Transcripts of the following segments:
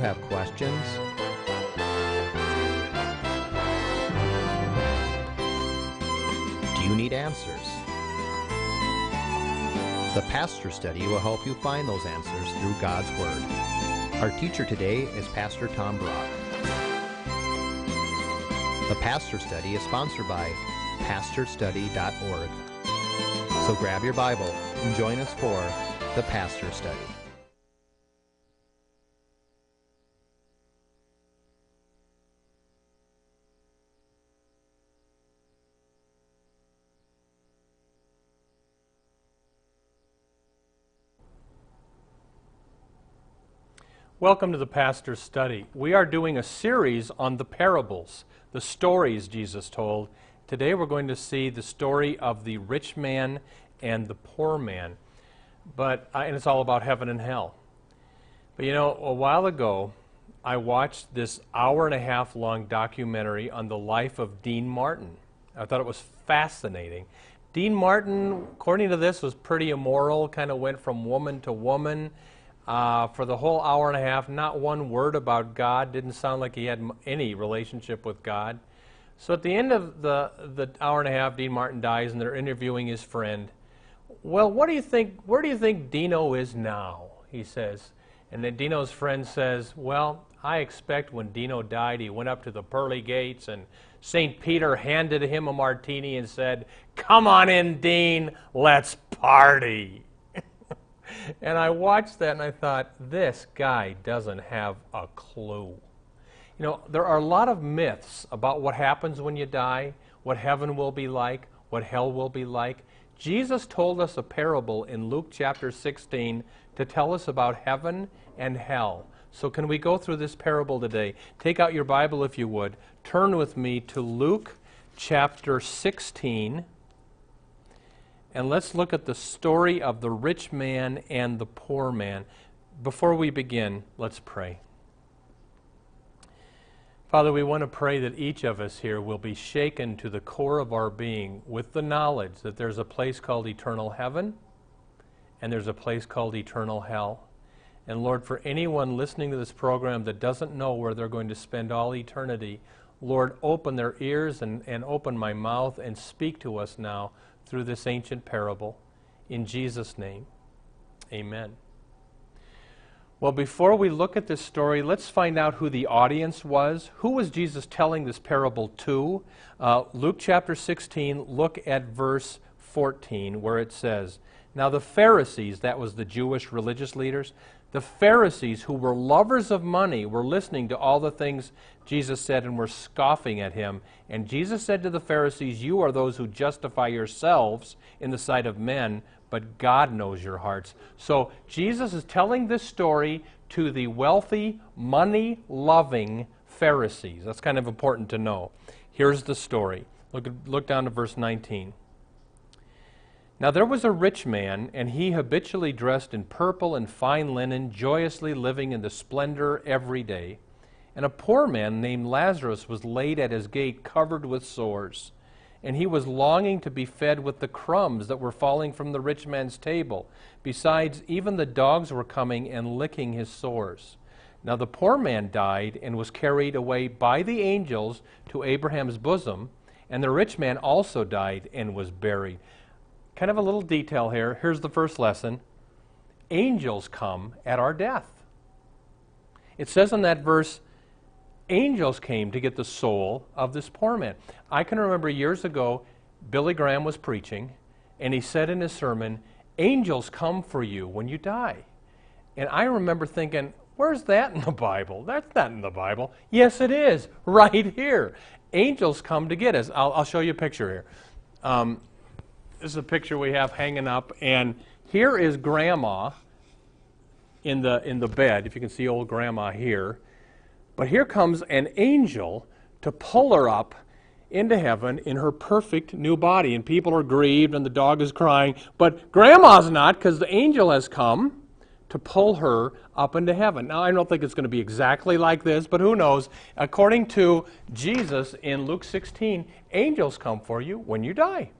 have questions, do you need answers? The Pastor Study will help you find those answers through God's Word. Our teacher today is Pastor Tom Brock. The Pastor Study is sponsored by PastorStudy.org. So grab your Bible and join us for the Pastor Study. Welcome to the Pastor's Study. We are doing a series on the parables, the stories Jesus told. Today we're going to see the story of the rich man and the poor man, and it's all about heaven and hell. But you know, a while ago I watched this hour-and-a-half long documentary on the life of Dean Martin. I thought it was fascinating. Dean Martin, according to this, was pretty immoral, kind of went from woman to woman. For the whole hour and a half, not one word about God. Didn't sound like he had any relationship with God. So at the end of the hour and a half, Dean Martin dies, and they're interviewing his friend. Well, what do you think? Where do you think Dino is now? He says, and then Dino's friend says, "Well, I expect when Dino died, he went up to the pearly gates, and Saint Peter handed him a martini and said, 'Come on in, Dean, let's party.'" And I watched that and I thought, this guy doesn't have a clue. You know, there are a lot of myths about what happens when you die, what heaven will be like, what hell will be like. Jesus told us a parable in Luke chapter 16 to tell us about heaven and hell. So can we go through this parable today? Take out your Bible if you would. Turn with me to Luke chapter 16. And let's look at the story of the rich man and the poor man. Before we begin, let's pray. Father, we want to pray that each of us here will be shaken to the core of our being with the knowledge that there's a place called eternal heaven and there's a place called eternal hell. And Lord, for anyone listening to this program that doesn't know where they're going to spend all eternity, Lord, open their ears and open my mouth and speak to us now through this ancient parable. In Jesus' name, amen. Well, before we look at this story, let's find out who the audience was. Who was Jesus telling this parable to? Luke chapter 16, look at verse 14, where it says, "Now the Pharisees," that was the Jewish religious leaders, "the Pharisees, who were lovers of money, were listening to all the things Jesus said and were scoffing at him. And Jesus said to the Pharisees, 'You are those who justify yourselves in the sight of men, but God knows your hearts.'" So Jesus is telling this story to the wealthy, money-loving Pharisees. That's kind of important to know. Here's the story. Look down to verse 19. "Now there was a rich man, and he habitually dressed in purple and fine linen, joyously living in the splendor every day. And a poor man named Lazarus was laid at his gate covered with sores, and he was longing to be fed with the crumbs that were falling from the rich man's table. Besides, even the dogs were coming and licking his sores. Now the poor man died and was carried away by the angels to Abraham's bosom, and the rich man also died and was buried." Kind of a little detail here. Here's the first lesson. Angels come at our death. It says in that verse, angels came to get the soul of this poor man. I can remember years ago, Billy Graham was preaching, and he said in his sermon, "Angels come for you when you die." And I remember thinking, where's that in the Bible? That's not in the Bible. Yes, it is, right here. Angels come to get us. I'll show you a picture here. This is a picture we have hanging up, and here is Grandma in the bed, if you can see old Grandma here. But here comes an angel to pull her up into heaven in her perfect new body, and people are grieved, and the dog is crying, but Grandma's not, because the angel has come to pull her up into heaven. Now, I don't think it's going to be exactly like this, but who knows? According to Jesus in Luke 16, angels come for you when you die.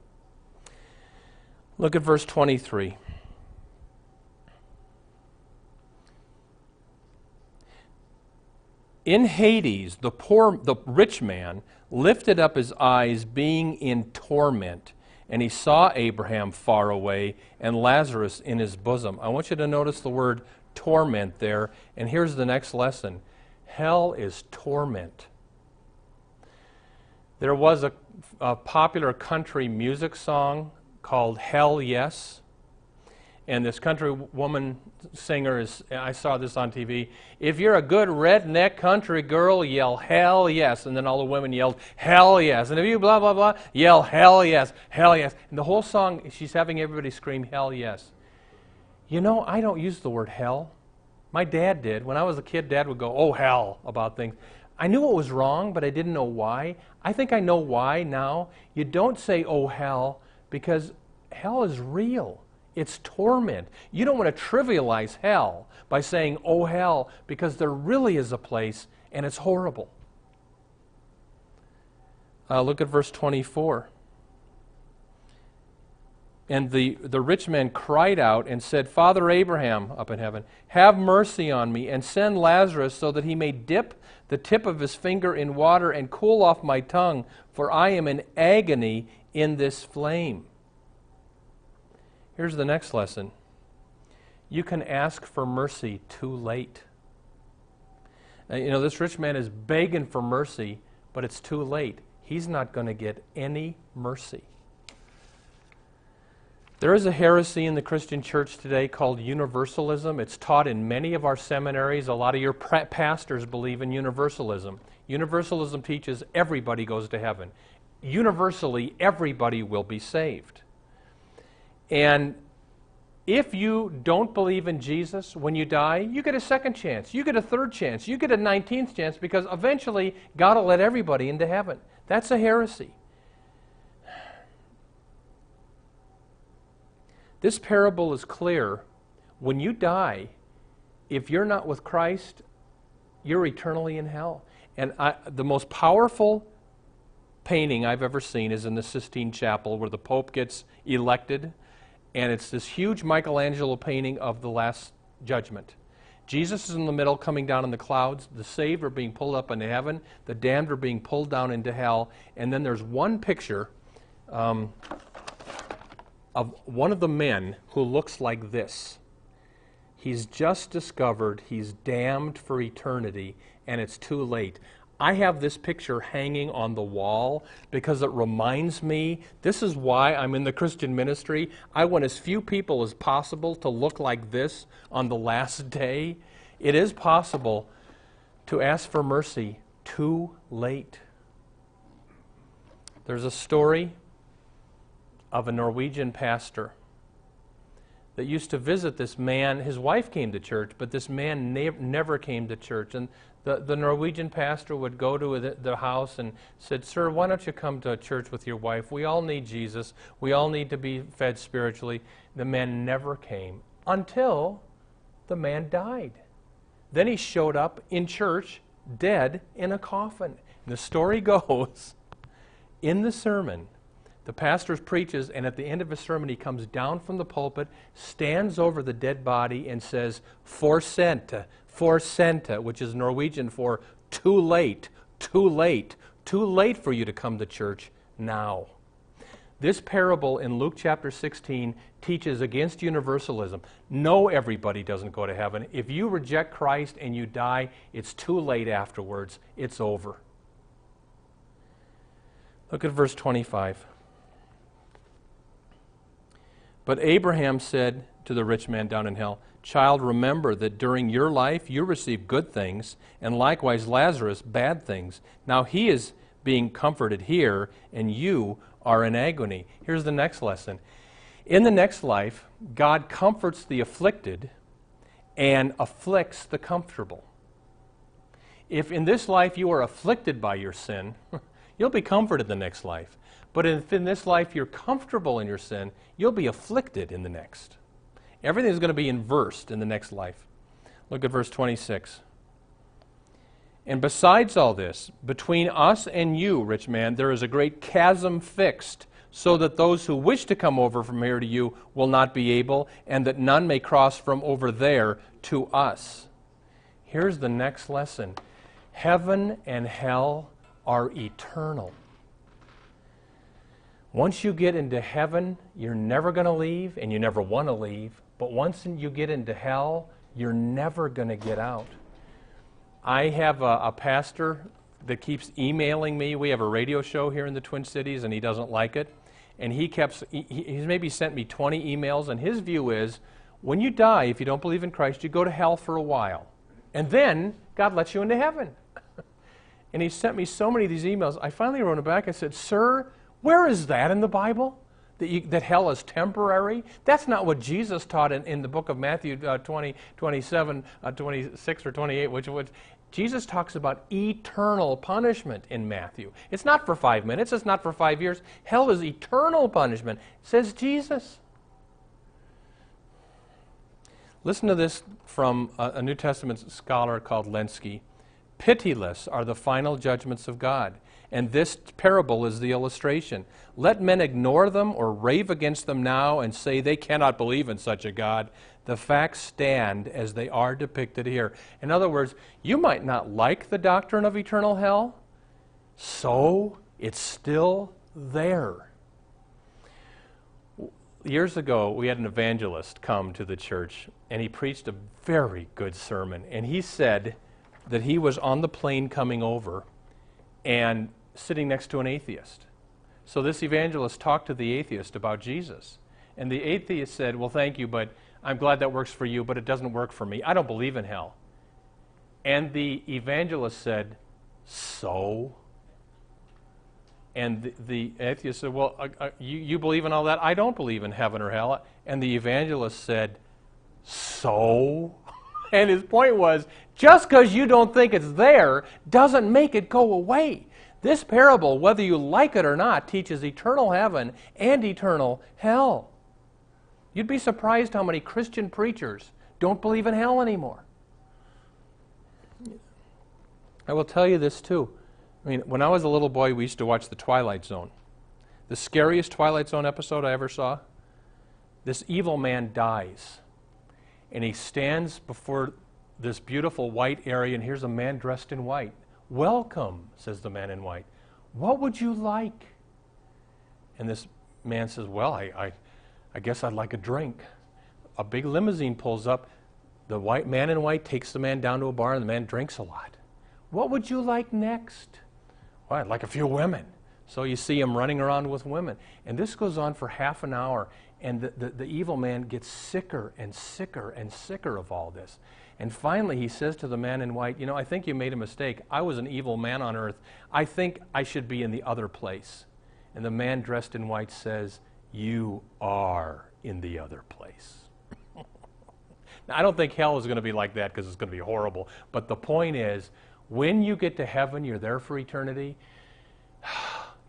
Look at verse 23. In Hades, the rich man lifted up his eyes, being in torment, and he saw Abraham far away and Lazarus in his bosom. I want you to notice the word torment there, and here's the next lesson. Hell is torment. There was a popular country music song called Hell Yes, and this country woman singer is, I saw this on TV, if you're a good redneck country girl, yell hell yes, and then all the women yelled hell yes, and if you blah blah blah, yell hell yes, and the whole song she's having everybody scream hell yes. You know, I don't use the word hell. My dad did. When I was a kid, Dad would go, oh, hell, about things. I knew it was wrong, but I didn't know why. I think I know why now. You don't say, oh, hell, because hell is real. It's torment. You don't want to trivialize hell by saying, oh, hell, because there really is a place, and it's horrible. Look at verse 24. And the rich man cried out and said, Father Abraham, up in heaven, have mercy on me and send Lazarus so that he may dip the tip of his finger in water and cool off my tongue, for I am in agony in this flame. Here's the next lesson. You can ask for mercy too late. You know, this rich man is begging for mercy, but it's too late. He's not going to get any mercy. There is a heresy in the Christian church today called universalism. It's taught in many of our seminaries. A lot of your pastors believe in universalism. Universalism teaches everybody goes to heaven. Universally, everybody will be saved. And if you don't believe in Jesus when you die, you get a second chance, you get a third chance, you get a 19th chance, because eventually God will let everybody into heaven. That's a heresy. This parable is clear. When you die, if you're not with Christ, you're eternally in hell. And the most powerful painting I've ever seen is in the Sistine Chapel, where the Pope gets elected, and it's this huge Michelangelo painting of the Last Judgment. Jesus is in the middle, coming down in the clouds. The saved are being pulled up into heaven. The damned are being pulled down into hell. And then there's one picture of one of the men who looks like this. He's just discovered he's damned for eternity, and it's too late. I have this picture hanging on the wall because it reminds me, this is why I'm in the Christian ministry. I want as few people as possible to look like this on the last day. It is possible to ask for mercy too late. There's a story of a Norwegian pastor that used to visit this man. His wife came to church, but this man never came to church. And the Norwegian pastor would go to the house and said, sir, why don't you come to church with your wife? We all need Jesus. We all need to be fed spiritually. The man never came until the man died. Then he showed up in church, dead in a coffin. And the story goes, in the sermon, the pastor preaches, and at the end of his sermon, he comes down from the pulpit, stands over the dead body, and says, forsente, which is Norwegian for too late for you to come to church now. This parable in Luke chapter 16 teaches against universalism. No, everybody doesn't go to heaven. If you reject Christ and you die, it's too late afterwards. It's over. Look at verse 25. But Abraham said to the rich man down in hell, child, remember that during your life you received good things, and likewise Lazarus bad things. Now he is being comforted here, and you are in agony. Here's the next lesson. In the next life, God comforts the afflicted and afflicts the comfortable. If in this life you are afflicted by your sin, you'll be comforted the next life. But if in this life you're comfortable in your sin, you'll be afflicted in the next. Everything's going to be inversed in the next life. Look at verse 26. And besides all this, between us and you, rich man, there is a great chasm fixed, so that those who wish to come over from here to you will not be able, and that none may cross from over there to us. Here's the next lesson. Heaven and hell are eternal. Once you get into heaven, you're never going to leave, and you never want to leave. But once you get into hell, you're never going to get out. I have a pastor that keeps emailing me. We have a radio show here in the Twin Cities, and he doesn't like it. And he's maybe sent me 20 emails, and his view is, when you die, if you don't believe in Christ, you go to hell for a while. And then God lets you into heaven. And he sent me so many of these emails. I finally wrote him back. I said, "Sir, where is that in the Bible? That hell is temporary? That's not what Jesus taught in the book of Matthew 26 or 28, which Jesus talks about eternal punishment in Matthew. It's not for 5 minutes. It's not for 5 years. Hell is eternal punishment," says Jesus. Listen to this from a New Testament scholar called Lenski. "Pitiless are the final judgments of God, and this parable is the illustration. Let men ignore them or rave against them now and say they cannot believe in such a God. The facts stand as they are depicted here." In other words, you might not like the doctrine of eternal hell, so it's still there. Years ago, we had an evangelist come to the church, and he preached a very good sermon, and he said that he was on the plane coming over and sitting next to an atheist. So this evangelist talked to the atheist about Jesus. And the atheist said, "Well, thank you, but I'm glad that works for you, but it doesn't work for me. I don't believe in hell." And the evangelist said, "So?" And the atheist said, "Well, you believe in all that? I don't believe in heaven or hell." And the evangelist said, "So?" And his point was, just because you don't think it's there doesn't make it go away. This parable, whether you like it or not, teaches eternal heaven and eternal hell. You'd be surprised how many Christian preachers don't believe in hell anymore. I will tell you this too. I mean, when I was a little boy, we used to watch The Twilight Zone. The scariest Twilight Zone episode I ever saw, this evil man dies. And he stands before this beautiful white area, and here's a man dressed in white. "Welcome," says the man in white. "What would you like?" And this man says, "Well, I guess I'd like a drink." A big limousine pulls up. The white man in white takes the man down to a bar, and the man drinks a lot. "What would you like next?" "Well, I'd like a few women." So you see him running around with women. And this goes on for half an hour. And the evil man gets sicker and sicker and sicker of all this. And finally he says to the man in white, "You know, I think you made a mistake. I was an evil man on earth. I think I should be in the other place." And the man dressed in white says, "You are in the other place." Now, I don't think hell is going to be like that because it's going to be horrible. But the point is, when you get to heaven, you're there for eternity.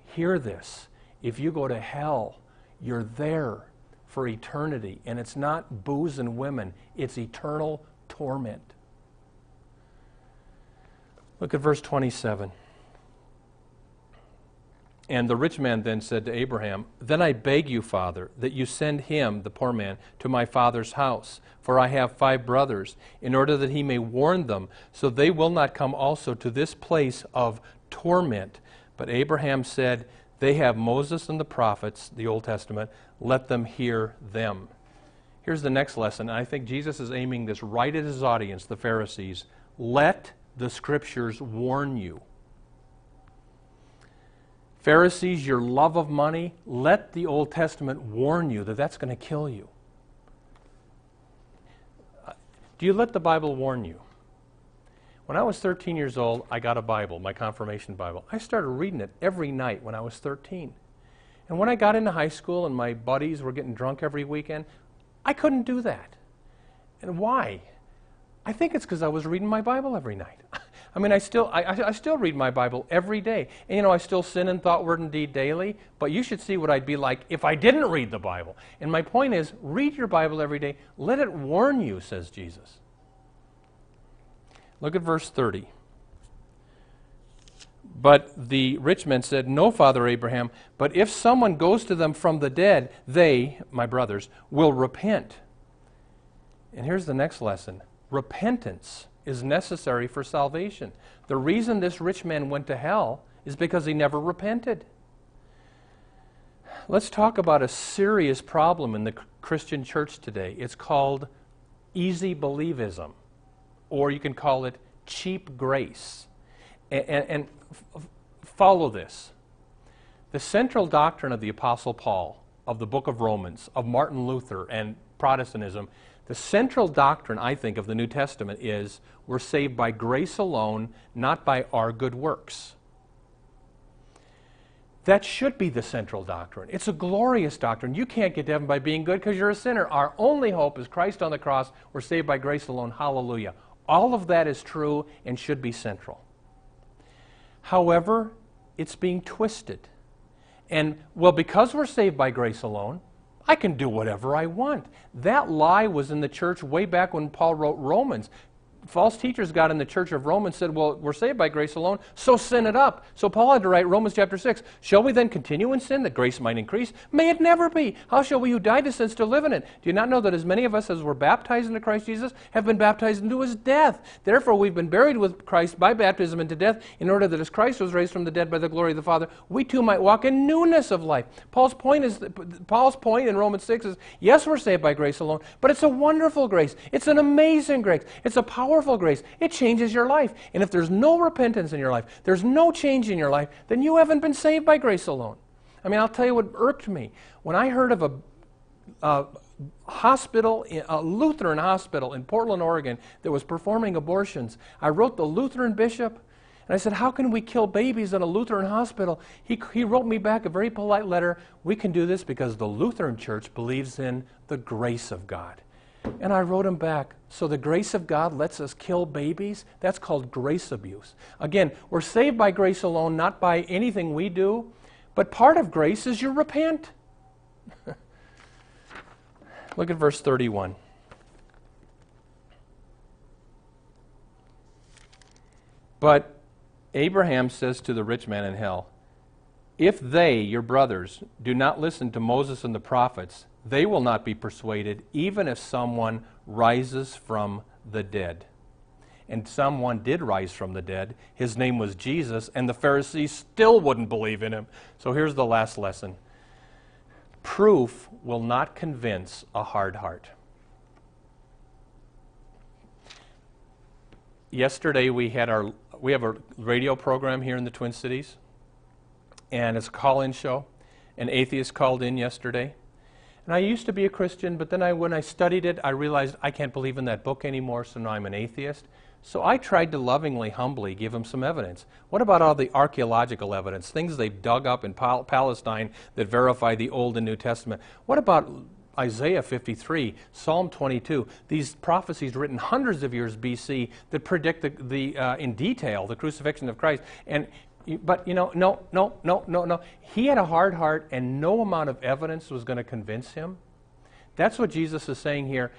Hear this. If you go to hell, you're there for eternity, and it's not booze and women, it's eternal torment. Look at verse 27. "And the rich man then said to Abraham, 'Then I beg you, Father, that you send him,' the poor man, 'to my father's house, for I have 5 brothers, in order that he may warn them, so they will not come also to this place of torment.' But Abraham said, 'They have Moses and the prophets,'" the Old Testament, "'let them hear them.'" Here's the next lesson. I think Jesus is aiming this right at his audience, the Pharisees. Let the Scriptures warn you. Pharisees, your love of money, let the Old Testament warn you that that's going to kill you. Do you let the Bible warn you? When I was 13 years old, I got a Bible, my confirmation Bible. I started reading it every night when I was 13. And when I got into high school and my buddies were getting drunk every weekend, I couldn't do that. And why? I think it's because I was reading my Bible every night. I mean, I still read my Bible every day. And, you know, I still sin in thought, word, and deed daily, but you should see what I'd be like if I didn't read the Bible. And my point is, read your Bible every day. Let it warn you, says Jesus. Look at verse 30. "But the rich man said, 'No, Father Abraham, but if someone goes to them from the dead, they,' my brothers, 'will repent.'" And here's the next lesson. Repentance is necessary for salvation. The reason this rich man went to hell is because he never repented. Let's talk about a serious problem in the Christian church today. It's called easy believism, or you can call it cheap grace. And follow this. The central doctrine of the Apostle Paul, of the book of Romans, of Martin Luther and Protestantism, the central doctrine, I think, of the New Testament is we're saved by grace alone, not by our good works. That should be the central doctrine. It's a glorious doctrine. You can't get to heaven by being good because you're a sinner. Our only hope is Christ on the cross. We're saved by grace alone. Hallelujah. All of that is true and should be central. However, it's being twisted. And, well, because we're saved by grace alone, I can do whatever I want. That lie was in the church way back when Paul wrote Romans. False teachers got in the church of Romans and said, well, we're saved by grace alone, so sin it up. So Paul had to write Romans chapter 6, shall we then continue in sin that grace might increase? May it never be. How shall we who died to sin still live in it? Do you not know that as many of us as were baptized into Christ Jesus have been baptized into his death? Therefore we've been buried with Christ by baptism into death, in order that as Christ was raised from the dead by the glory of the Father, we too might walk in newness of life. Paul's point in Romans 6 is, yes, we're saved by grace alone, but it's a wonderful grace. It's an amazing grace. It's a powerful grace. It changes your life. And if there's no repentance in your life, there's no change in your life, then you haven't been saved by grace alone. I mean, I'll tell you what irked me. When I heard of a Lutheran hospital in Portland, Oregon, that was performing abortions, I wrote the Lutheran bishop, and I said, how can we kill babies in a Lutheran hospital? He wrote me back a very polite letter. We can do this because the Lutheran church believes in the grace of God. And I wrote him back, so the grace of God lets us kill babies? That's called grace abuse. Again, we're saved by grace alone, not by anything we do, but part of grace is you repent. Look at verse 31. But Abraham says to the rich man in hell, if they, your brothers, do not listen to Moses and the prophets, they will not be persuaded, even if someone rises from the dead. And someone did rise from the dead. His name was Jesus, and the Pharisees still wouldn't believe in him. So here's the last lesson. Proof will not convince a hard heart. Yesterday we have a radio program here in the Twin Cities, and it's a call-in show. An atheist called in yesterday. And I used to be a Christian, but then when I studied it, I realized I can't believe in that book anymore, so now I'm an atheist. So I tried to lovingly, humbly give him some evidence. What about all the archaeological evidence, things they've dug up in Palestine that verify the Old and New Testament? What about Isaiah 53, Psalm 22, these prophecies written hundreds of years BC that predict in detail the crucifixion of Christ? But, you know, no. He had a hard heart, and no amount of evidence was going to convince him. That's what Jesus is saying here.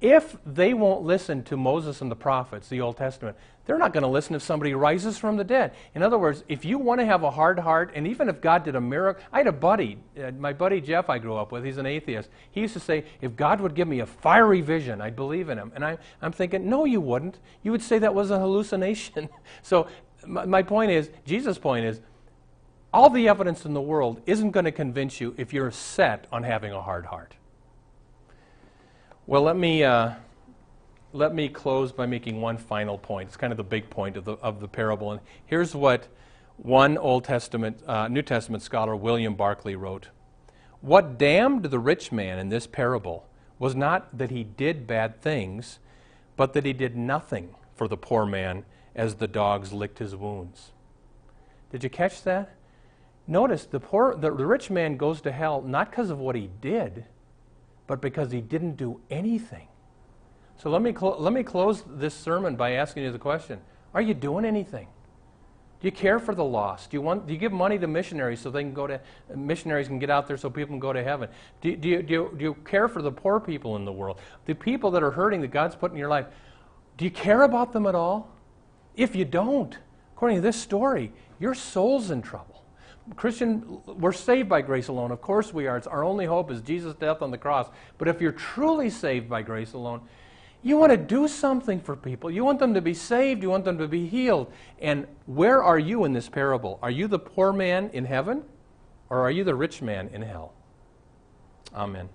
If they won't listen to Moses and the prophets, the Old Testament, they're not going to listen if somebody rises from the dead. In other words, if you want to have a hard heart, and even if God did a miracle, I had a buddy, my buddy Jeff I grew up with, he's an atheist. He used to say, if God would give me a fiery vision, I'd believe in him. And I'm thinking, no, you wouldn't. You would say that was a hallucination. So my point is, Jesus' point is, all the evidence in the world isn't going to convince you if you're set on having a hard heart. Well, let me close by making one final point. It's kind of the big point of the parable. And here's what one New Testament scholar, William Barclay, wrote. What damned the rich man in this parable was not that he did bad things, but that he did nothing for the poor man as the dogs licked his wounds. Did you catch that? Notice the rich man goes to hell not because of what he did, but because he didn't do anything. So let me close this sermon by asking you the question, are you doing anything? Do you care for the lost? Do you give money to missionaries so they can missionaries can get out there so people can go to heaven? Do you care for the poor people in the world? The people that are hurting that God's put in your life, do you care about them at all? If you don't, according to this story, your soul's in trouble. Christian, we're saved by grace alone. Of course we are. It's our only hope is Jesus' death on the cross. But if you're truly saved by grace alone, You want to do something for people. You want them to be saved. You want them to be healed. And where are you in this parable? Are you the poor man in heaven, or are you the rich man in hell? Amen.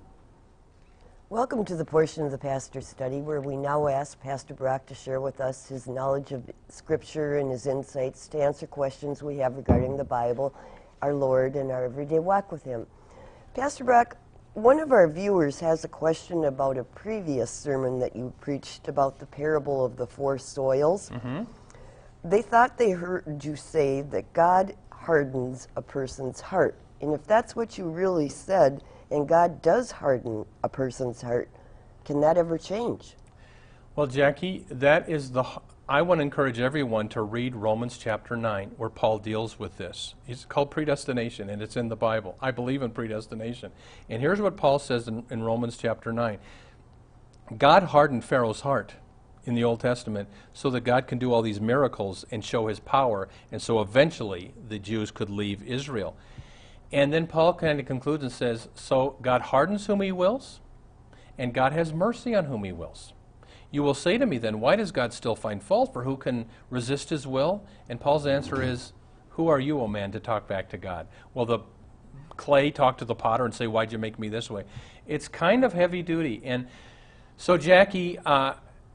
Welcome to the portion of the Pastor Study where we now ask Pastor Brock to share with us his knowledge of Scripture and his insights to answer questions we have regarding the Bible, our Lord, and our everyday walk with Him. Pastor Brock, one of our viewers has a question about a previous sermon that you preached about the parable of the four soils. Mm-hmm. They thought they heard you say that God hardens a person's heart. And if that's what you really said, and God does harden a person's heart, can that ever change? Well, Jackie, that is I want to encourage everyone to read Romans chapter 9, where Paul deals with this. It's called predestination, and it's in the Bible. I believe in predestination. And here's what Paul says in Romans chapter 9. God hardened Pharaoh's heart in the Old Testament so that God can do all these miracles and show His power, and so eventually the Jews could leave Israel. And then Paul kind of concludes and says, so God hardens whom He wills, and God has mercy on whom He wills. You will say to me then, why does God still find fault, for who can resist His will? And Paul's answer is, who are you, O man, to talk back to God? Well, the clay talked to the potter and say, why'd you make me this way? It's kind of heavy duty. And so, Jackie,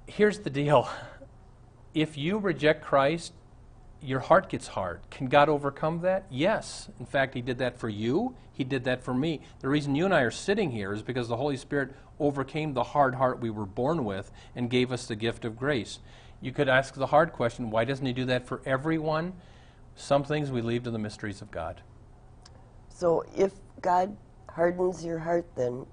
here's the deal. If you reject Christ, your heart gets hard. Can God overcome that? Yes. In fact, He did that for you. He did that for me. The reason you and I are sitting here is because the Holy Spirit overcame the hard heart we were born with and gave us the gift of grace. You could ask the hard question, why doesn't He do that for everyone? Some things we leave to the mysteries of God. So if God hardens your heart, then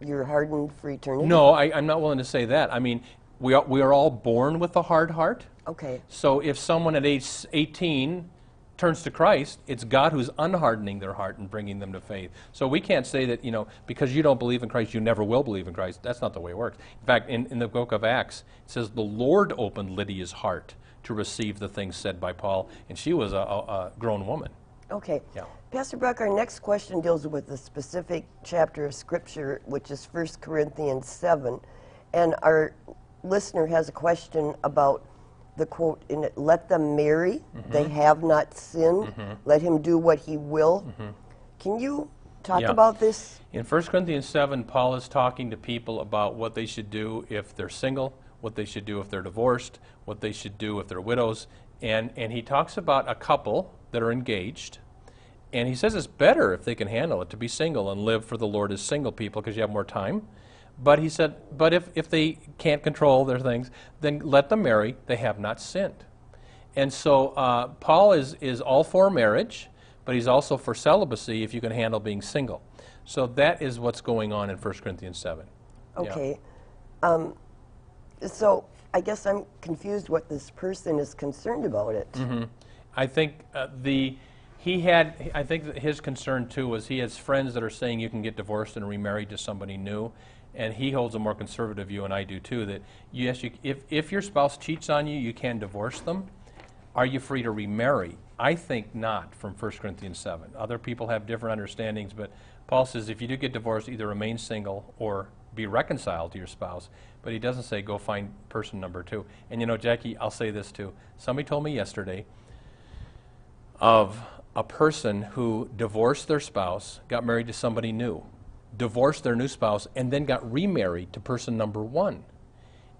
you're hardened for eternity? No, I'm not willing to say that. I mean, we are all born with a hard heart. Okay. So if someone at age 18 turns to Christ, it's God who's unhardening their heart and bringing them to faith. So we can't say that, you know, because you don't believe in Christ, you never will believe in Christ. That's not the way it works. In fact, in the book of Acts, it says the Lord opened Lydia's heart to receive the things said by Paul, and she was a grown woman. Okay. Yeah. Pastor Brock, our next question deals with a specific chapter of Scripture, which is 1 Corinthians 7, and our listener has a question about the quote in it, let them marry, mm-hmm. they have not sinned, mm-hmm. let him do what he will. Mm-hmm. Can you talk about this? In 1 Corinthians 7, Paul is talking to people about what they should do if they're single, what they should do if they're divorced, what they should do if they're widows, and he talks about a couple that are engaged, and he says it's better if they can handle it to be single and live for the Lord as single people because you have more time. But he said, but if they can't control their things, then let them marry, they have not sinned. And so Paul is all for marriage, but he's also for celibacy if you can handle being single. So that is what's going on in 1 Corinthians 7. Okay. Yeah. So I guess I'm confused what this person is concerned about it. Mm-hmm. I think his concern too was he has friends that are saying you can get divorced and remarried to somebody new. And he holds a more conservative view, and I do too, that yes, if your spouse cheats on you, you can divorce them. Are you free to remarry? I think not, from 1 Corinthians 7. Other people have different understandings, but Paul says if you do get divorced, either remain single or be reconciled to your spouse. But he doesn't say go find person number two. And you know, Jackie, I'll say this too. Somebody told me yesterday of a person who divorced their spouse, got married to somebody new, divorced their new spouse, and then got remarried to person number one.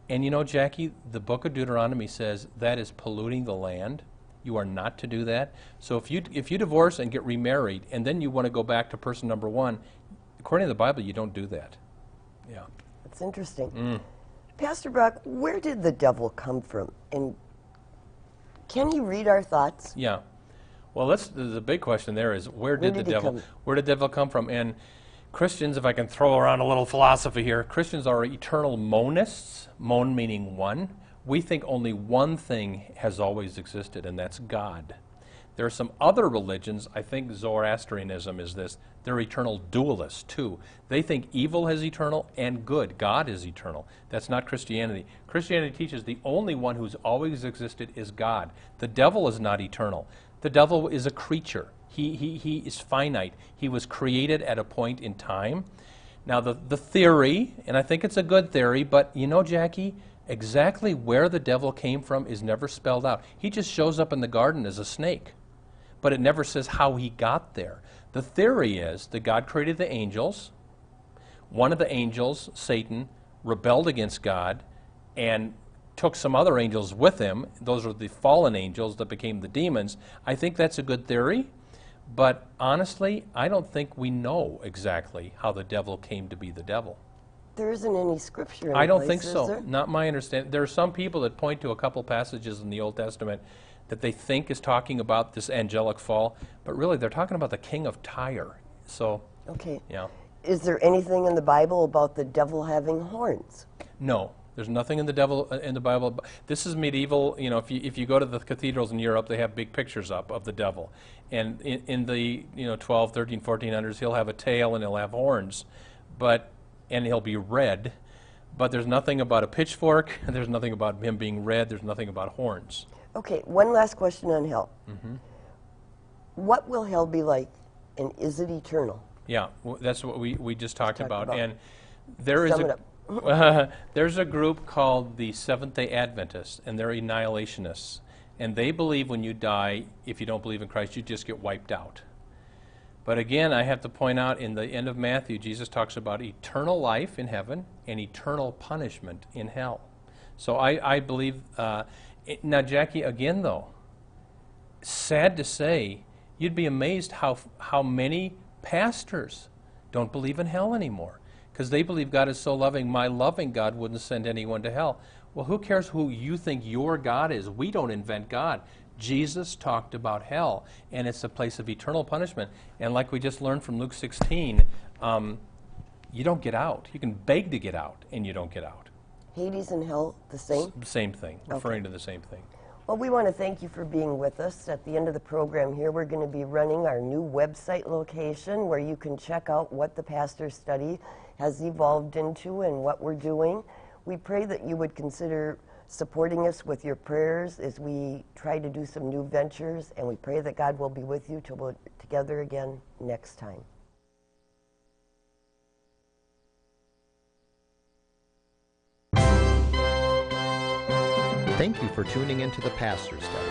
And you know, Jackie, the book of Deuteronomy says that is polluting the land. You are not to do that. So if you divorce and get remarried, and then you want to go back to person number one, according to the Bible, you don't do that. Yeah. That's interesting. Mm. Pastor Brock, where did the devil come from? And can he read our thoughts? Yeah. Well, that's the big question there is, where did the devil come from? And Christians, if I can throw around a little philosophy here, Christians are eternal monists, mon meaning one. We think only one thing has always existed, and that's God. There are some other religions, I think Zoroastrianism is this, they're eternal dualists too. They think evil is eternal and good, God is eternal. That's not Christianity. Christianity teaches the only one who's always existed is God. The devil is not eternal. The devil is a creature. He is finite. He was created at a point in time. Now, the theory, and I think it's a good theory, but you know, Jackie, exactly where the devil came from is never spelled out. He just shows up in the garden as a snake, but it never says how he got there. The theory is that God created the angels. One of the angels, Satan, rebelled against God and took some other angels with him. Those are the fallen angels that became the demons. I think that's a good theory, but honestly, I don't think we know exactly how the devil came to be the devil. There isn't any scripture in I don't place, think so. There? Not my understanding. There are some people that point to a couple passages in the Old Testament that they think is talking about this angelic fall, but really they're talking about the king of Tyre. So, okay. Yeah. Is there anything in the Bible about the devil having horns? No. There's nothing in the Bible. This is medieval. You know, if you go to the cathedrals in Europe, they have big pictures up of the devil. And in the 12, 13, 1400s, he'll have a tail and he'll have horns, and he'll be red. But there's nothing about a pitchfork. There's nothing about him being red. There's nothing about horns. Okay, one last question on hell. Mm-hmm. What will hell be like, and is it eternal? Yeah, that's what we just talked about. And there is there's a group called the Seventh-day Adventists, and they're annihilationists. And they believe when you die, if you don't believe in Christ, you just get wiped out. But again, I have to point out in the end of Matthew, Jesus talks about eternal life in heaven and eternal punishment in hell. So I believe, now Jackie, again though, sad to say, you'd be amazed how many pastors don't believe in hell anymore. Because they believe God is so loving, my loving God wouldn't send anyone to hell. Well, who cares who you think your God is? We don't invent God. Jesus talked about hell, and it's a place of eternal punishment. And like we just learned from Luke 16, you don't get out. You can beg to get out, and you don't get out. Hades and hell, the same? Same thing, referring to the same thing. Well, we want to thank you for being with us. At the end of the program here, we're going to be running our new website location where you can check out what the Pastor's Study has evolved into and what we're doing. We pray that you would consider supporting us with your prayers as we try to do some new ventures, and we pray that God will be with you till we're together again next time. Thank you for tuning into the Pastor's Study.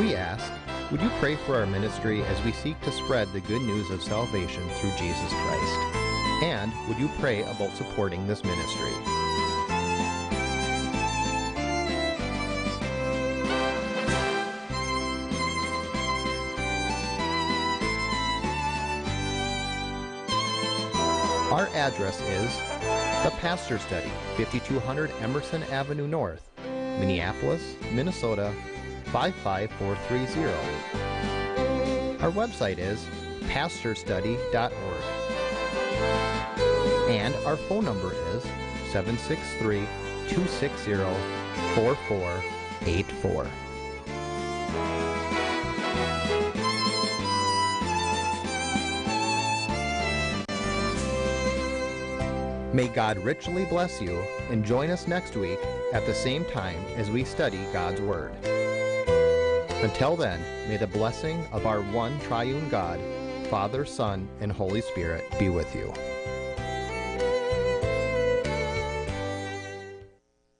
We ask, would you pray for our ministry as we seek to spread the good news of salvation through Jesus Christ? And would you pray about supporting this ministry? Our address is The Pastor's Study, 5200 Emerson Avenue North, Minneapolis, Minnesota, 55430. Our website is PastorStudy.org. And our phone number is 763-260-4484. May God richly bless you, and join us next week at the same time as we study God's Word. Until then, may the blessing of our one triune God, Father, Son, and Holy Spirit be with you.